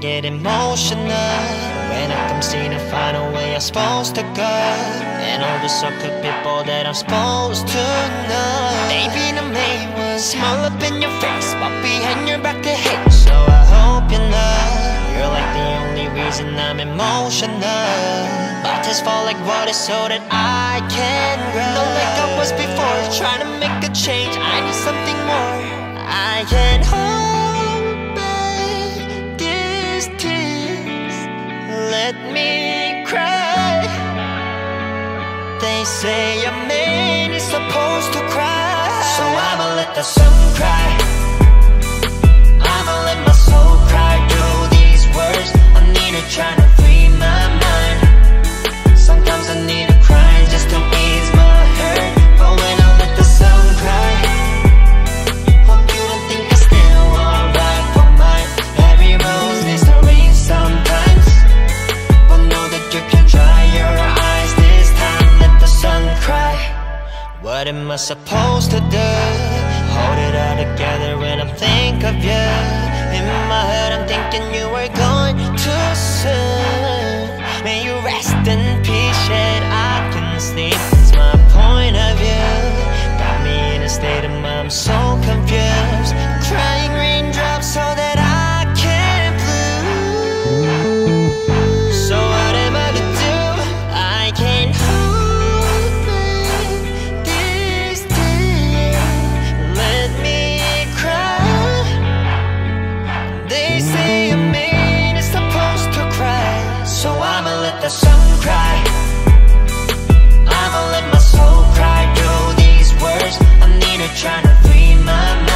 get emotional when it comes to the final way I'm supposed to go, and all the sucker people that I'm supposed to know. Maybe the main one, smile up in your face, but behind your back to hate. So I hope you know, you're like the only reason I'm emotional. But just fall like water so that I can grow. Not like I was before, trying to make a change. I need something more. I can't hold. Let me cry. They say a man is supposed to cry, so I'ma let the sun cry. I'ma let my soul cry through these words. I need to try to free my mind. Sometimes I need to cry just to ease my hurt. But when I let the sun cry, hope you don't think I'm still alright for mine. Every rose needs to read sometimes. You can dry your eyes this time, let the sun cry. What am I supposed to do? Hold it all together when I think of you. In my head I'm thinking you were gone too soon. May you rest in peace, yet I can sleep. It's my point of view. Got me in a state of mind, I'm so confused. Crying raindrops so that I can't blue. So I let the sun cry. I'ma let my soul cry through these words. I need to try to free my mind.